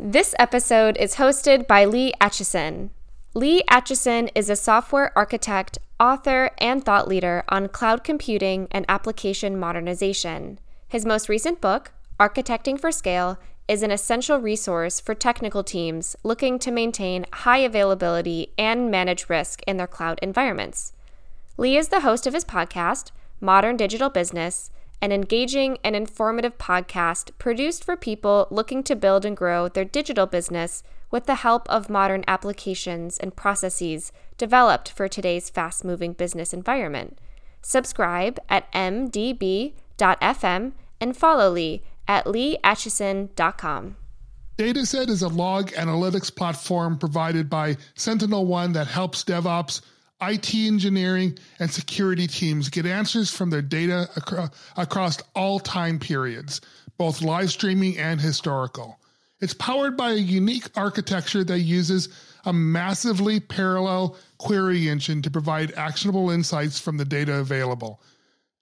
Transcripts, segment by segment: This episode is hosted by Lee Atchison. Lee Atchison is a software architect, author, and thought leader on cloud computing and application modernization. His most recent book, Architecting for Scale, is an essential resource for technical teams looking to maintain high availability and manage risk in their cloud environments. Lee is the host of his podcast, Modern Digital Business, an engaging and informative podcast produced for people looking to build and grow their digital business with the help of modern applications and processes developed for today's fast-moving business environment. Subscribe at mdb.fm and follow Lee at LeeAcheson.com. Dataset is a log analytics platform provided by Sentinel One that helps DevOps, IT engineering, and security teams get answers from their data across all time periods, both live streaming and historical. It's powered by a unique architecture that uses a massively parallel query engine to provide actionable insights from the data available.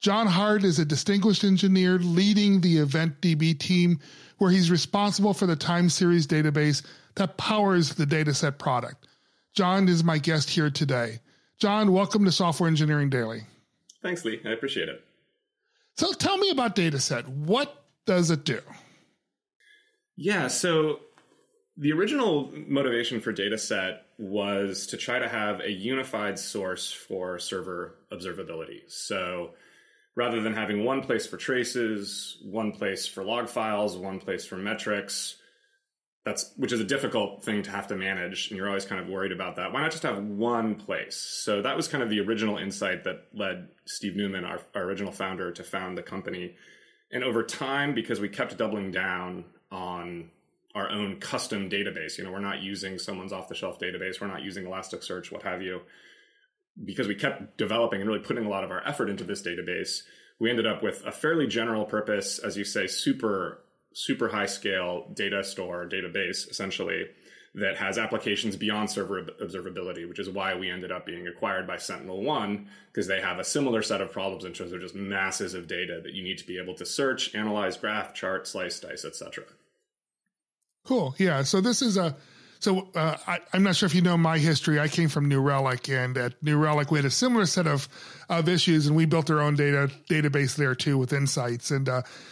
John Hart is a distinguished engineer leading the EventDB team, where he's responsible for the time series database that powers the Dataset product. John is my guest here today. John, welcome to Software Engineering Daily. Thanks, Lee. I appreciate it. So tell me about Dataset. What does it do? Yeah, so the original motivation for Dataset was to try to have a unified source for server observability. So rather than having one place for traces, one place for log files, one place for metrics, which is a difficult thing to have to manage, and you're always kind of worried about that. Why not just have one place? So that was kind of the original insight that led Steve Newman, our original founder, to found the company. And over time, because we kept doubling down on our own custom database, we're not using someone's off-the-shelf database, we're not using Elasticsearch, what have you, because we kept developing and really putting a lot of our effort into this database, we ended up with a fairly general purpose, as you say, super high scale data store database, essentially, that has applications beyond server observability, which is why we ended up being acquired by Sentinel One, because they have a similar set of problems in terms of just masses of data that you need to be able to search, analyze, graph, chart, slice, dice, etc. Cool. Yeah. So this is I'm not sure if you know my history. I came from New Relic, and at New Relic, we had a similar set of issues, and we built our own database there too with Insights and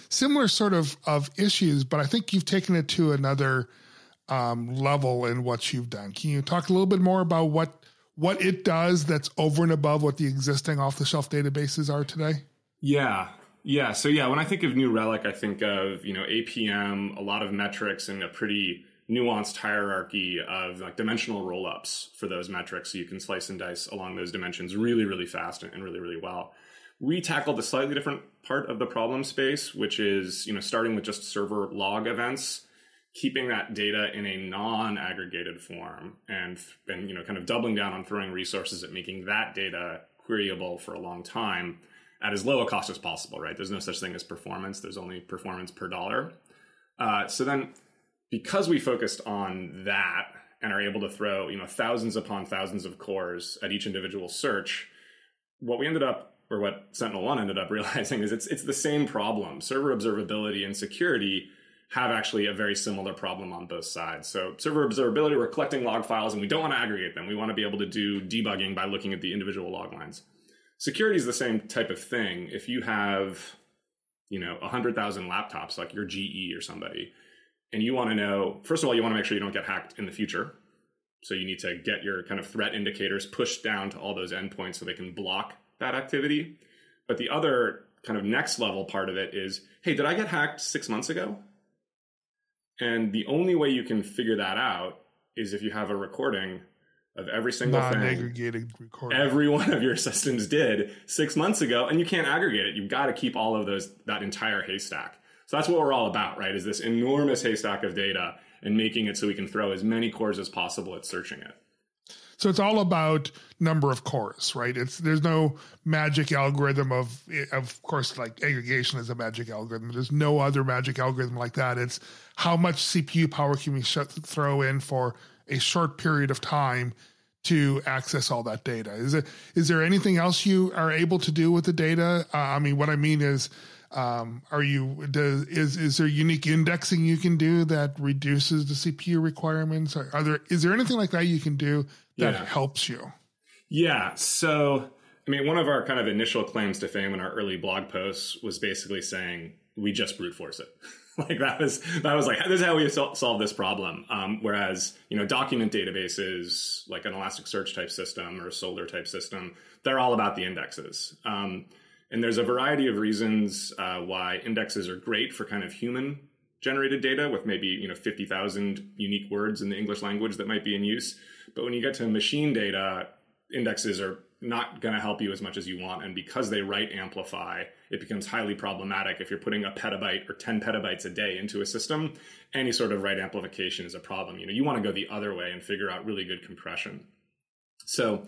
similar sort of issues. But I think you've taken it to another level in what you've done. Can you talk a little bit more about what it does that's over and above what the existing off-the-shelf databases are today? Yeah. So yeah, when I think of New Relic, I think of APM, a lot of metrics, and a pretty nuanced hierarchy of like dimensional roll-ups for those metrics. So you can slice and dice along those dimensions really, really fast and really, really well. We tackled a slightly different part of the problem space, which is, starting with just server log events, keeping that data in a non-aggregated form and kind of doubling down on throwing resources at making that data queryable for a long time at as low a cost as possible, right? There's no such thing as performance. There's only performance per dollar. So then, because we focused on that and are able to throw, thousands upon thousands of cores at each individual search, what Sentinel One ended up realizing is it's the same problem. Server observability and security have actually a very similar problem on both sides. So server observability, we're collecting log files and we don't want to aggregate them. We want to be able to do debugging by looking at the individual log lines. Security is the same type of thing. If you have, 100,000 laptops, like your GE or somebody, and you want to know, first of all, you want to make sure you don't get hacked in the future. So you need to get your kind of threat indicators pushed down to all those endpoints so they can block that activity. But the other kind of next level part of it is, hey, did I get hacked 6 months ago? And the only way you can figure that out is if you have a recording of every single thing. Non-aggregated recording. Every one of your systems did 6 months ago, and you can't aggregate it. You've got to keep all of those, that entire haystack. So that's what we're all about, right? Is this enormous haystack of data and making it so we can throw as many cores as possible at searching it. So it's all about number of cores, right? There's no magic algorithm of course, like aggregation is a magic algorithm. There's no other magic algorithm like that. It's how much CPU power can we throw in for a short period of time to access all that data. Is there anything else you are able to do with the data? What I mean is, Is there unique indexing you can do that reduces the CPU requirements? Is there anything like that you can do that helps you? Yeah. So, I mean, one of our kind of initial claims to fame in our early blog posts was basically saying we just brute force it. Like that was like, this is how we solve this problem. Whereas, document databases like an Elasticsearch type system or a Solr type system, they're all about the indexes. And there's a variety of reasons why indexes are great for kind of human-generated data with maybe 50,000 unique words in the English language that might be in use. But when you get to machine data, indexes are not going to help you as much as you want. And because they write amplify, it becomes highly problematic. If you're putting a petabyte or 10 petabytes a day into a system, any sort of write amplification is a problem. You want to go the other way and figure out really good compression. So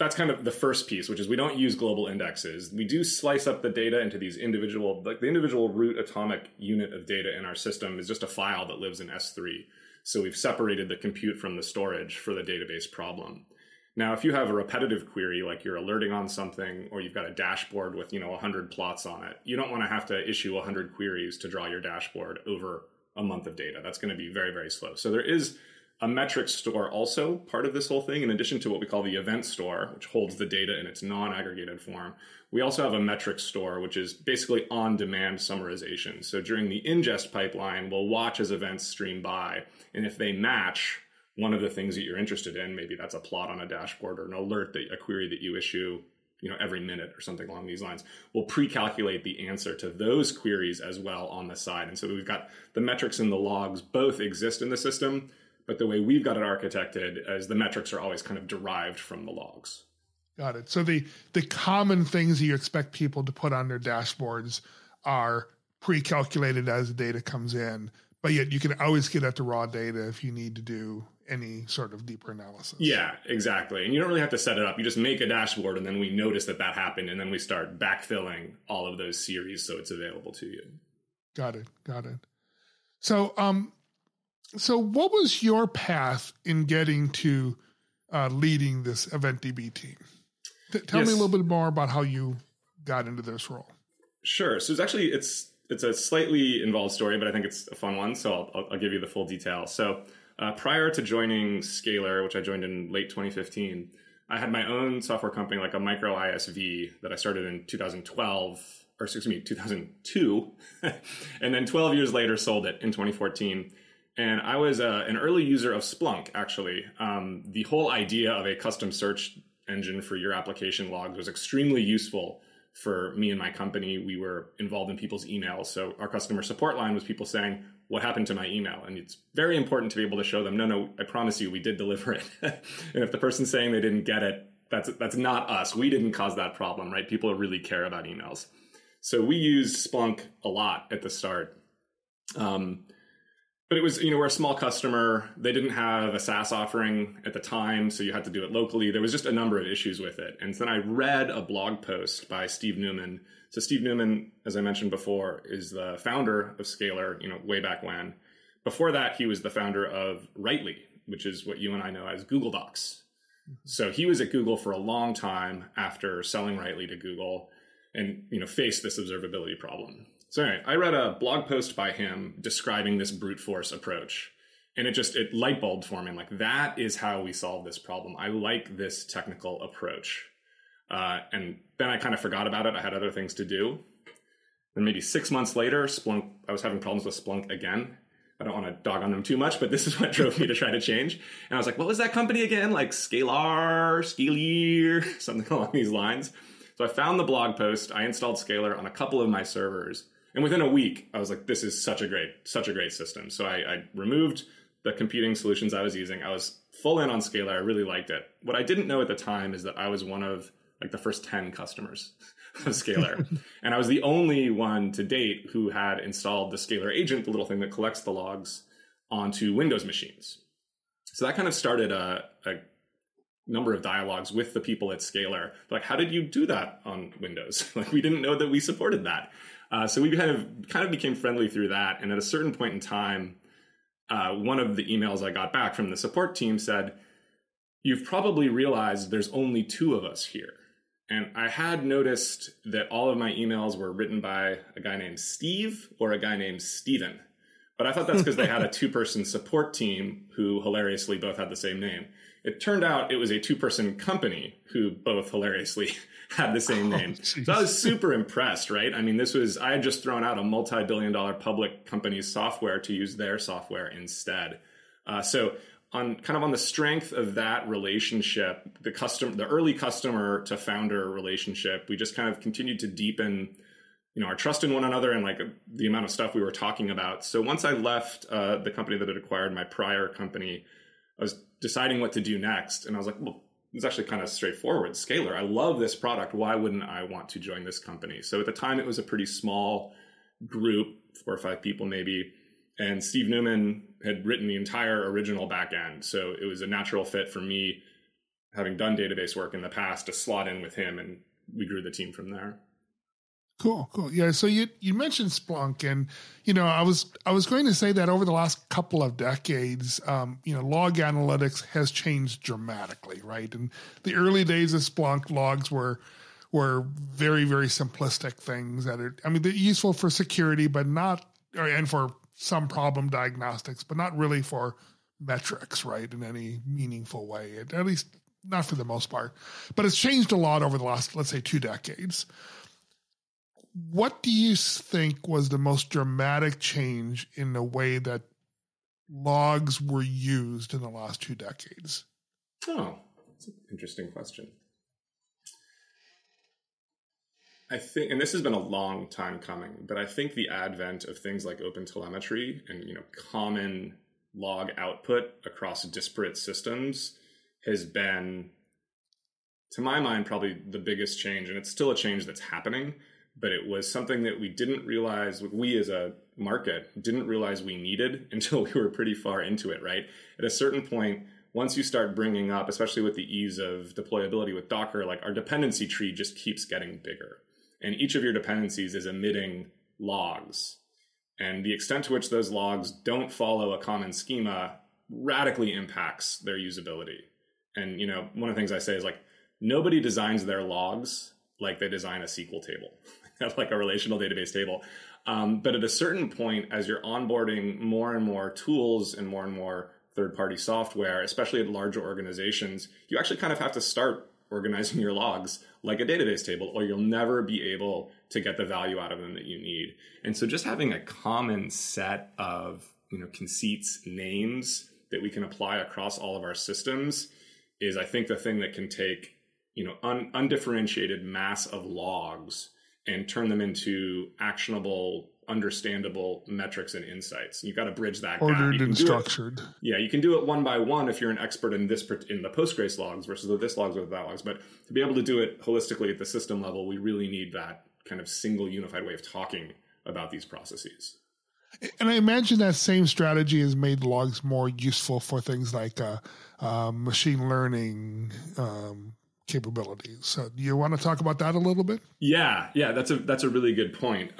that's kind of the first piece, which is we don't use global indexes. We do slice up the data into these individual, like the individual root atomic unit of data in our system is just a file that lives in S3. So we've separated the compute from the storage for the database problem. Now, if you have a repetitive query, like you're alerting on something, or you've got a dashboard with, 100 plots on it, you don't want to have to issue 100 queries to draw your dashboard over a month of data. That's going to be very, very slow. So there is a metric store also part of this whole thing, in addition to what we call the event store, which holds the data in its non-aggregated form. We also have a metric store, which is basically on-demand summarization. So during the ingest pipeline, we'll watch as events stream by, and if they match one of the things that you're interested in, maybe that's a plot on a dashboard or an alert that a query that you issue, every minute or something along these lines, we'll pre-calculate the answer to those queries as well on the side. And so we've got the metrics and the logs both exist in the system, but the way we've got it architected is the metrics are always kind of derived from the logs. Got it. So the common things that you expect people to put on their dashboards are pre-calculated as the data comes in, but yet you can always get at the raw data if you need to do any sort of deeper analysis. Yeah, exactly. And you don't really have to set it up. You just make a dashboard, and then we notice that happened, and then we start backfilling all of those series so it's available to you. Got it. So what was your path in getting to leading this Event DB team? Tell me a little bit more about how you got into this role. Sure. So it's a slightly involved story, but I think it's a fun one. So I'll give you the full detail. So prior to joining Scalyr, which I joined in late 2015, I had my own software company, like a micro ISV, that I started in 2002, and then 12 years later sold it in 2014. And I was an early user of Splunk, actually. The whole idea of a custom search engine for your application logs was extremely useful for me and my company. We were involved in people's emails. So our customer support line was people saying, what happened to my email? And it's very important to be able to show them, no, I promise you, we did deliver it. And if the person's saying they didn't get it, that's not us. We didn't cause that problem, right? People really care about emails. So we used Splunk a lot at the start. But it was, we're a small customer. They didn't have a SaaS offering at the time, so you had to do it locally. There was just a number of issues with it. And then I read a blog post by Steve Newman. So Steve Newman, as I mentioned before, is the founder of Scalyr, way back when. Before that, he was the founder of Writely, which is what you and I know as Google Docs. So he was at Google for a long time after selling Writely to Google and, faced this observability problem. So anyway, I read a blog post by him describing this brute force approach, and it light bulbed for me. I'm like, that is how we solve this problem. I like this technical approach. And then I kind of forgot about it. I had other things to do. Then maybe 6 months later, Splunk, I was having problems with Splunk again. I don't want to dog on them too much, but this is what drove me to try to change. And I was like, what was that company again? Like Scalyr, something along these lines. So I found the blog post. I installed Scalyr on a couple of my servers. And within a week, I was like, this is such a great system. So I removed the competing solutions I was using. I was full in on Scalyr. I really liked it. What I didn't know at the time is that I was one of like the first 10 customers of Scalyr. And I was the only one to date who had installed the Scalyr agent, the little thing that collects the logs, onto Windows machines. So that kind of started a number of dialogues with the people at Scalyr. Like, how did you do that on Windows? Like, we didn't know that we supported that. So we kind of became friendly through that. And at a certain point in time, one of the emails I got back from the support team said, you've probably realized there's only two of us here. And I had noticed that all of my emails were written by a guy named Steve or a guy named Steven. But I thought that's because they had a two-person support team who hilariously both had the same name. It turned out it was a two-person company who both hilariously had the same name. Geez. So I was super impressed, right? I mean, I had just thrown out a multi-billion-dollar public company's software to use their software instead. So on the strength of that relationship, the early customer to founder relationship, we just kind of continued to deepen, our trust in one another and like the amount of stuff we were talking about. So once I left the company that had acquired my prior company, I was deciding what to do next. And I was like, well, it's actually kind of straightforward. Scalyr, I love this product. Why wouldn't I want to join this company? So at the time, it was a pretty small group, 4 or 5 people maybe. And Steve Newman had written the entire original back end. So it was a natural fit for me, having done database work in the past, to slot in with him. And we grew the team from there. Cool. Yeah. So you mentioned Splunk, and I was going to say that over the last couple of decades, log analytics has changed dramatically, right? In the early days of Splunk, logs were very, very simplistic things they're useful for security, and for some problem diagnostics, but not really for metrics, right? In any meaningful way, at least not for the most part. But it's changed a lot over the last, let's say, 2 decades. What do you think was the most dramatic change in the way that logs were used in the last 2 decades? Oh, that's an interesting question. I think, and this has been a long time coming, but I think the advent of things like OpenTelemetry and, common log output across disparate systems has been, to my mind, probably the biggest change. And it's still a change that's happening, but it was something that we didn't realize, we as a market didn't realize we needed until we were pretty far into it, right? At a certain point, once you start bringing up, especially with the ease of deployability with Docker, like our dependency tree just keeps getting bigger. And each of your dependencies is emitting logs. And the extent to which those logs don't follow a common schema radically impacts their usability. And, one of the things I say is like, nobody designs their logs like they design a SQL table, like a relational database table. But at a certain point, as you're onboarding more and more tools and more third-party software, especially at larger organizations, you actually kind of have to start organizing your logs like a database table, or you'll never be able to get the value out of them that you need. And so just having a common set of, conceits, names that we can apply across all of our systems is, I think, the thing that can take undifferentiated mass of logs and turn them into actionable, understandable metrics and insights. You've got to bridge that gap. Ordered and structured. Yeah, you can do it one by one if you're an expert in the Postgres logs versus the this logs or that logs. But to be able to do it holistically at the system level, we really need that kind of single unified way of talking about these processes. And I imagine that same strategy has made logs more useful for things like machine learning, capabilities. So do you want to talk about that a little bit? Yeah, that's a really good point.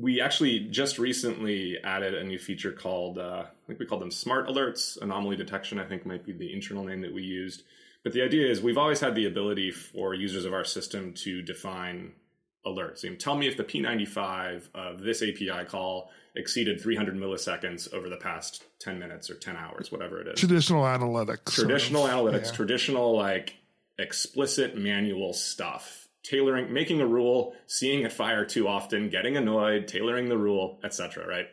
We actually just recently added a new feature called, I think we called them smart alerts. Anomaly detection, I think, might be the internal name that we used. But the idea is we've always had the ability for users of our system to define alerts. Tell me if the P95 of this API call exceeded 300 milliseconds over the past 10 minutes or 10 hours, whatever it is. Traditional analytics, yeah. Traditional, like, explicit manual stuff. Tailoring, making a rule, seeing it fire too often, getting annoyed, tailoring the rule, etc. right?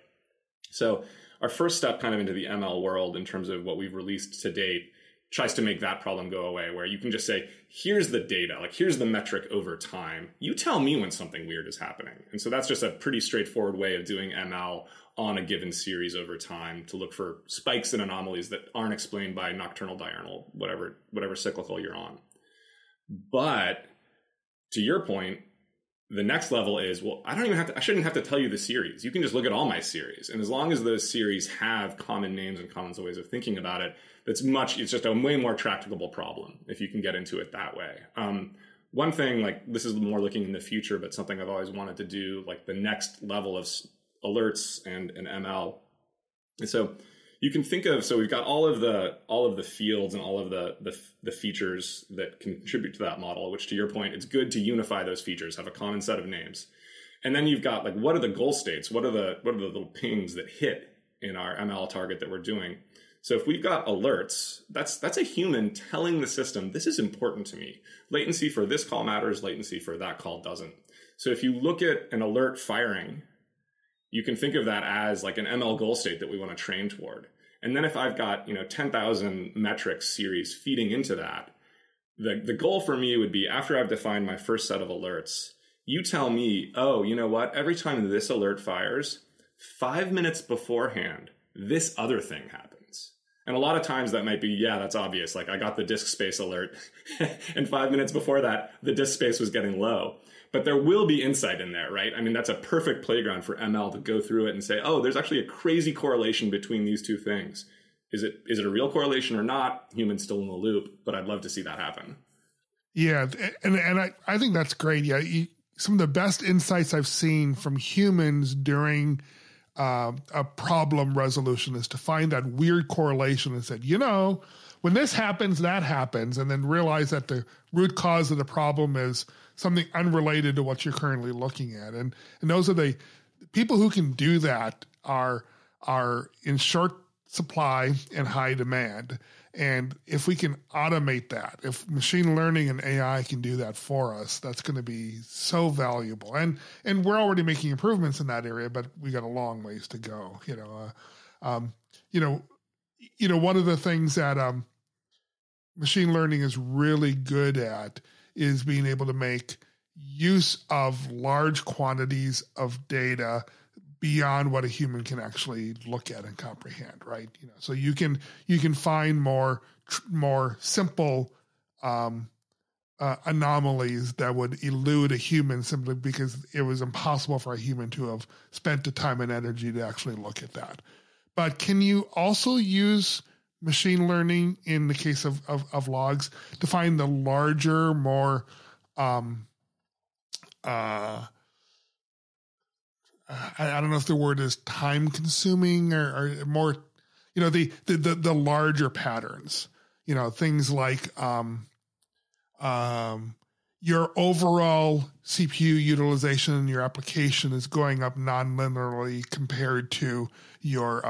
So our first step kind of into the ML world in terms of what we've released to date tries to make that problem go away, where you can just say, here's the data, like here's the metric over time. You tell me when something weird is happening. And so that's just a pretty straightforward way of doing ML on a given series over time to look for spikes and anomalies that aren't explained by nocturnal, diurnal, whatever cyclical you're on. But to your point, the next level is, well, I shouldn't have to tell you the series. You can just look at all my series. And as long as those series have common names and common ways of thinking about it, it's just a way more tractable problem if you can get into it that way. One thing, like, this is more looking in the future, but something I've always wanted to do, like the next level of alerts and ML. And so you can think of, so we've got all of the fields and all of the features that contribute to that model, which, to your point, it's good to unify those features, have a common set of names. And then you've got, like, what are the goal states? What are the little pings that hit in our ML target that we're doing? So if we've got alerts, that's a human telling the system, this is important to me. Latency for this call matters, latency for that call doesn't. So if you look at an alert firing, you can think of that as like an ML goal state that we want to train toward. And then if I've got, 10,000 metrics series feeding into that, the goal for me would be, after I've defined my first set of alerts, you tell me, oh, you know what? Every time this alert fires, 5 minutes beforehand, this other thing happens. And a lot of times that might be, yeah, that's obvious. Like, I got the disk space alert and 5 minutes before that, the disk space was getting low. But there will be insight in there, right? I mean, that's a perfect playground for ML to go through it and say, oh, there's actually a crazy correlation between these two things. Is it a real correlation or not? Human's still in the loop, but I'd love to see that happen. Yeah, and I think that's great. Yeah, some of the best insights I've seen from humans during a problem resolution is to find that weird correlation and said, when this happens, that happens, and then realize that the root cause of the problem is something unrelated to what you're currently looking at. And those are the people who can do that are in short supply and high demand. And if we can automate that, if machine learning and AI can do that for us, that's going to be so valuable. And we're already making improvements in that area, but we got a long ways to go. One of the things that machine learning is really good at is being able to make use of large quantities of data beyond what a human can actually look at and comprehend, right? So you can find more simple anomalies that would elude a human simply because it was impossible for a human to have spent the time and energy to actually look at that. But can you also use machine learning in the case of logs to find the larger, more I don't know if the word is time consuming or more, the larger patterns, things like your overall CPU utilization in your application is going up non-linearly compared to your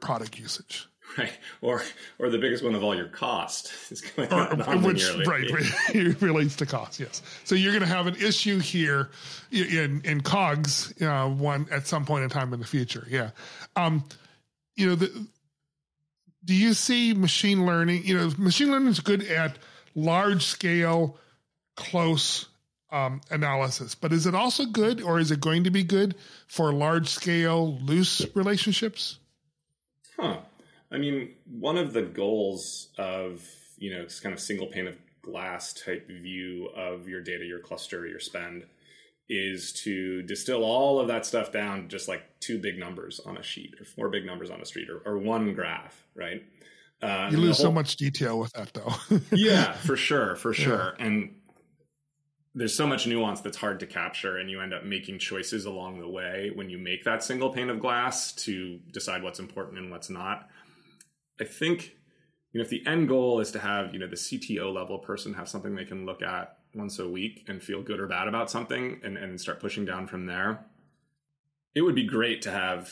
product usage. Right. Or the biggest one of all, your cost is going up non-linearly. Which it relates to cost, yes. So you're going to have an issue here in COGS one at some point in time in the future, yeah. Do you see machine learning? Machine learning is good at large-scale, close analysis, but is it also good, or is it going to be good for large-scale, loose relationships? Huh. I mean, one of the goals of, this kind of single pane of glass type view of your data, your cluster, your spend, is to distill all of that stuff down to just like two big numbers on a sheet or four big numbers on a sheet or one graph, right? You lose so much detail with that, though. Yeah, for sure. Yeah. And there's so much nuance that's hard to capture, and you end up making choices along the way when you make that single pane of glass to decide what's important and what's not. I think, if the end goal is to have, the CTO level person have something they can look at once a week and feel good or bad about something and start pushing down from there, it would be great to have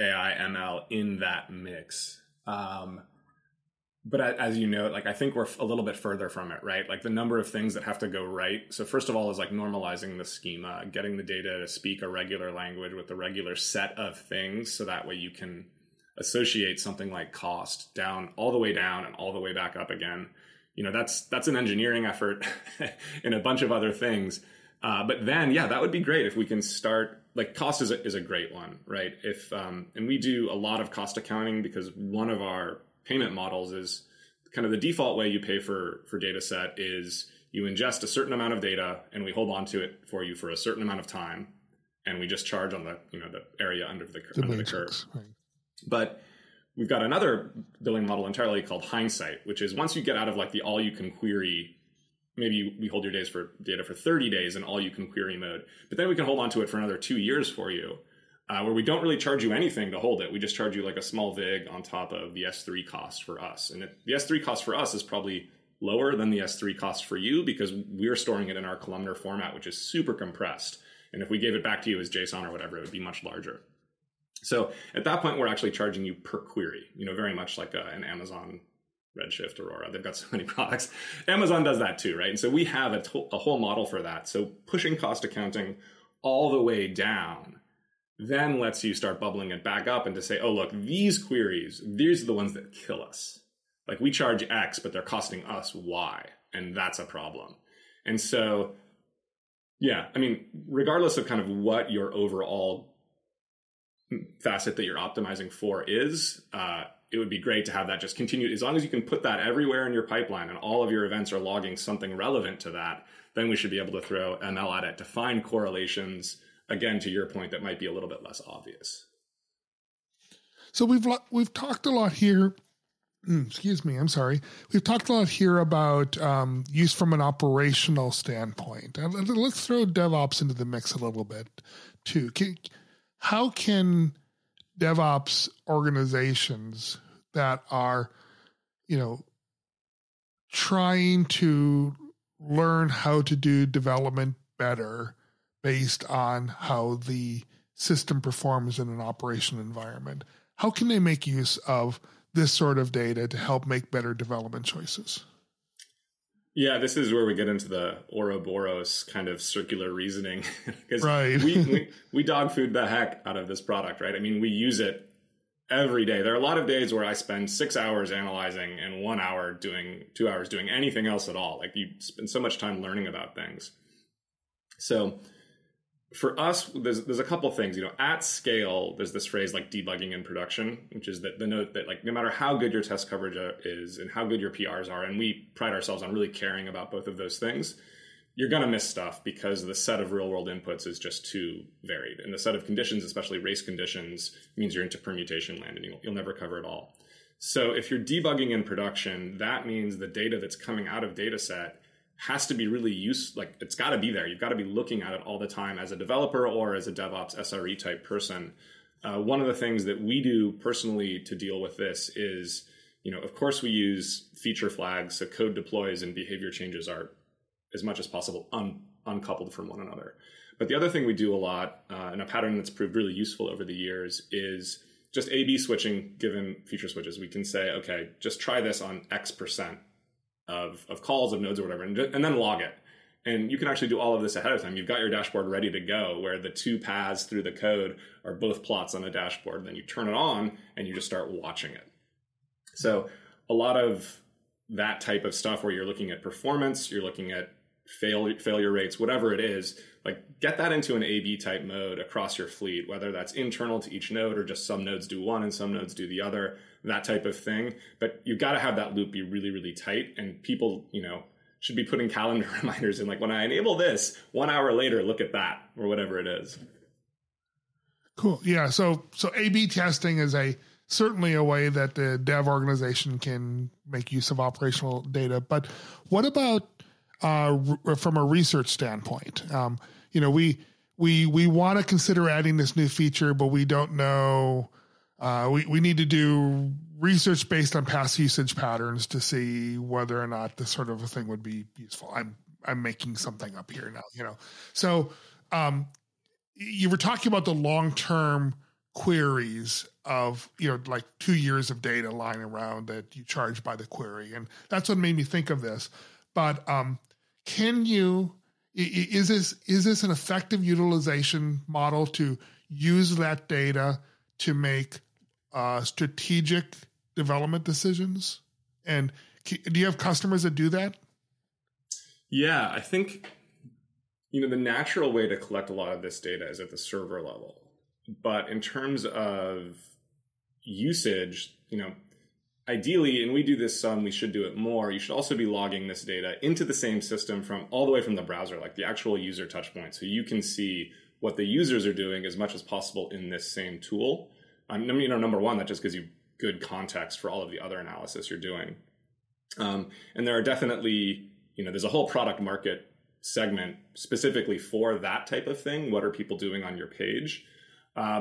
AI ML in that mix. But as you know, I think we're a little bit further from it, right? Like the number of things that have to go right. So first of all is like normalizing the schema, getting the data to speak a regular language with a regular set of things. So that way you can associate something like cost down all the way down and all the way back up again. That's an engineering effort and a bunch of other things. But then, that would be great if we can start, like cost is a great one, right? If and we do a lot of cost accounting because one of our payment models is kind of the default way you pay for data set is you ingest a certain amount of data and we hold on to it for you for a certain amount of time. And we just charge on the, the area under the curve. Right. But we've got another billing model entirely called hindsight, which is once you get out of like the all you can query, maybe we hold your data for 30 days in all you can query mode, but then we can hold on to it for another 2 years for you. where we don't really charge you anything to hold it. We just charge you like a small vig on top of the S3 cost for us. And the S3 cost for us is probably lower than the S3 cost for you because we're storing it in our columnar format, which is super compressed. And if we gave it back to you as JSON or whatever, it would be much larger. So at that point, we're actually charging you per query, you know, very much like an Amazon Redshift, Aurora. They've got so many products. Amazon does that too, right? And so we have a whole model for that. So pushing cost accounting all the way down then lets you start bubbling it back up and to say, oh, look, these queries, these are the ones that kill us. Like we charge X, but they're costing us Y, and that's a problem. And so, yeah, I mean, regardless of kind of what your overall facet that you're optimizing for is, it would be great to have that just continue. As long as you can put that everywhere in your pipeline and all of your events are logging something relevant to that, then we should be able to throw ML at it to find correlations, again, to your point, that might be a little bit less obvious. So we've talked a lot here. Excuse me, I'm sorry. We've talked a lot here about use from an operational standpoint. And let's throw DevOps into the mix a little bit too. How can DevOps organizations that are, you know, trying to learn how to do development better based on how the system performs in an operation environment, how can they make use of this sort of data to help make better development choices? Yeah, this is where we get into the Ouroboros kind of circular reasoning. Because right. we dog food the heck out of this product, right? I mean, we use it every day. There are a lot of days where I spend 6 hours analyzing and 1 hour doing, 2 hours doing anything else at all. Like you spend so much time learning about things. So for us, there's a couple things, you know, at scale, there's this phrase like debugging in production, which is that the note that like no matter how good your test coverage is and how good your PRs are, and we pride ourselves on really caring about both of those things, you're going to miss stuff because the set of real world inputs is just too varied. And the set of conditions, especially race conditions, means you're into permutation land and you'll never cover it all. So if you're debugging in production, that means the data that's coming out of Dataset has to be really useful. Like it's got to be there. You've got to be looking at it all the time as a developer or as a DevOps SRE type person. One of the things that we do personally to deal with this is, you know, of course we use feature flags. So code deploys and behavior changes are as much as possible uncoupled from one another. But the other thing we do a lot and a pattern that's proved really useful over the years is just A/B switching given feature switches. We can say, okay, just try this on X% of calls, of nodes or whatever, and then log it. And you can actually do all of this ahead of time. You've got your dashboard ready to go where the two paths through the code are both plots on a dashboard. Then you turn it on and you just start watching it. So a lot of that type of stuff where you're looking at performance, you're looking at failure rates, whatever it is, like get that into an A/B type mode across your fleet, whether that's internal to each node or just some nodes do one and some nodes do the other, that type of thing. But you've got to have that loop be really, really tight. And people, you know, should be putting calendar reminders in, like when I enable this, 1 hour later, look at that or whatever it is. Cool. Yeah. So A/B testing is certainly a way that the dev organization can make use of operational data. But what about from a research standpoint? You know, we want to consider adding this new feature, but we don't know. We need to do research based on past usage patterns to see whether or not this sort of a thing would be useful. I'm making something up here now, you know. So you were talking about the long-term queries of, you know, like 2 years of data lying around that you charge by the query. And that's what made me think of this. But is this an effective utilization model to use that data to make strategic development decisions? And do you have customers that do that? Yeah, I think, you know, the natural way to collect a lot of this data is at the server level. But in terms of usage, you know, ideally, and we do this some, we should do it more, you should also be logging this data into the same system from all the way from the browser, like the actual user touch point. So you can see what the users are doing as much as possible in this same tool. You know, number one, that just gives you good context for all of the other analysis you're doing. And there are definitely, you know, there's a whole product market segment specifically for that type of thing. What are people doing on your page?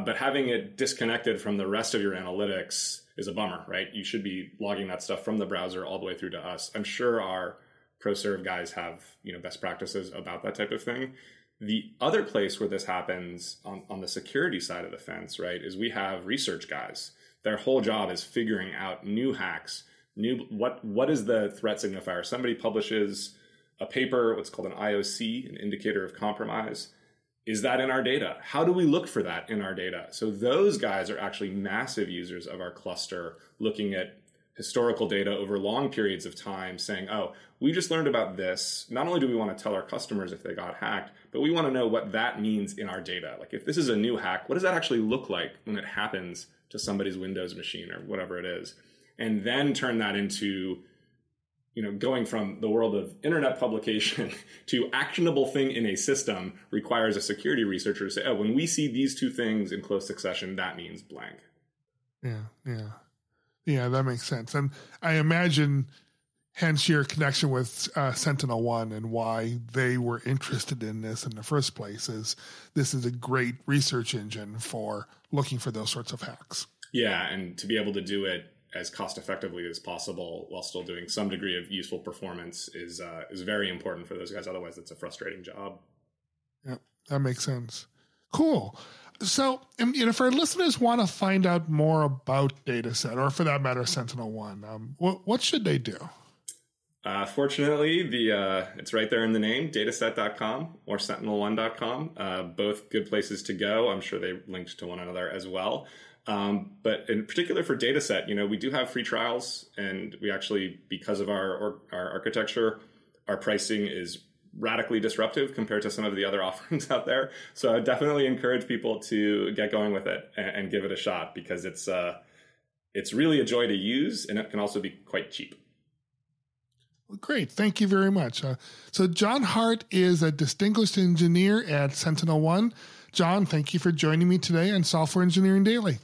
But having it disconnected from the rest of your analytics is a bummer, right? You should be logging that stuff from the browser all the way through to us. I'm sure our ProServe guys have, you know, best practices about that type of thing. The other place where this happens on the security side of the fence, right, is we have research guys. Their whole job is figuring out new hacks, what is the threat signifier. Somebody publishes a paper, what's called an IOC, an indicator of compromise. Is that in our data? How do we look for that in our data? So those guys are actually massive users of our cluster, looking at historical data over long periods of time, saying, oh, we just learned about this. Not only do we want to tell our customers if they got hacked, but we want to know what that means in our data. Like, if this is a new hack, what does that actually look like when it happens to somebody's Windows machine or whatever it is? And then turn that into, you know, going from the world of internet publication to actionable thing in a system requires a security researcher to say, oh, when we see these two things in close succession, that means blank. Yeah, that makes sense. And I imagine, hence your connection with Sentinel One and why they were interested in this in the first place, is this is a great research engine for looking for those sorts of hacks. Yeah, and to be able to do it as cost effectively as possible while still doing some degree of useful performance is very important for those guys. Otherwise, it's a frustrating job. Yeah, that makes sense. Cool. So, you know, if our listeners want to find out more about Dataset, or for that matter, Sentinel One, what should they do? Fortunately, it's right there in the name, Dataset.com or sentinelone.com. Both good places to go. I'm sure they linked to one another as well. But in particular for Dataset, you know, we do have free trials, and we actually, because of our architecture, our pricing is radically disruptive compared to some of the other offerings out there. So I definitely encourage people to get going with it and give it a shot, because it's really a joy to use, and it can also be quite cheap. Well, great. Thank you very much. So John Hart is a distinguished engineer at Sentinel One. John, thank you for joining me today on Software Engineering Daily.